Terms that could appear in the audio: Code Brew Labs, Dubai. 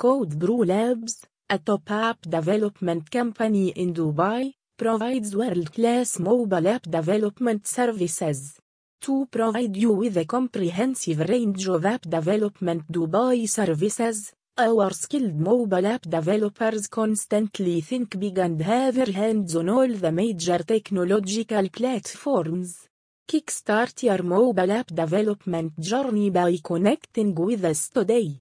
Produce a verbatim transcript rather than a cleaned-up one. Code Brew Labs, a top-app development company in Dubai, provides world-class mobile app development services. To provide you with a comprehensive range of app development Dubai services, our skilled mobile app developers constantly think big and have their hands on all the major technological platforms. Kickstart your mobile app development journey by connecting with us today.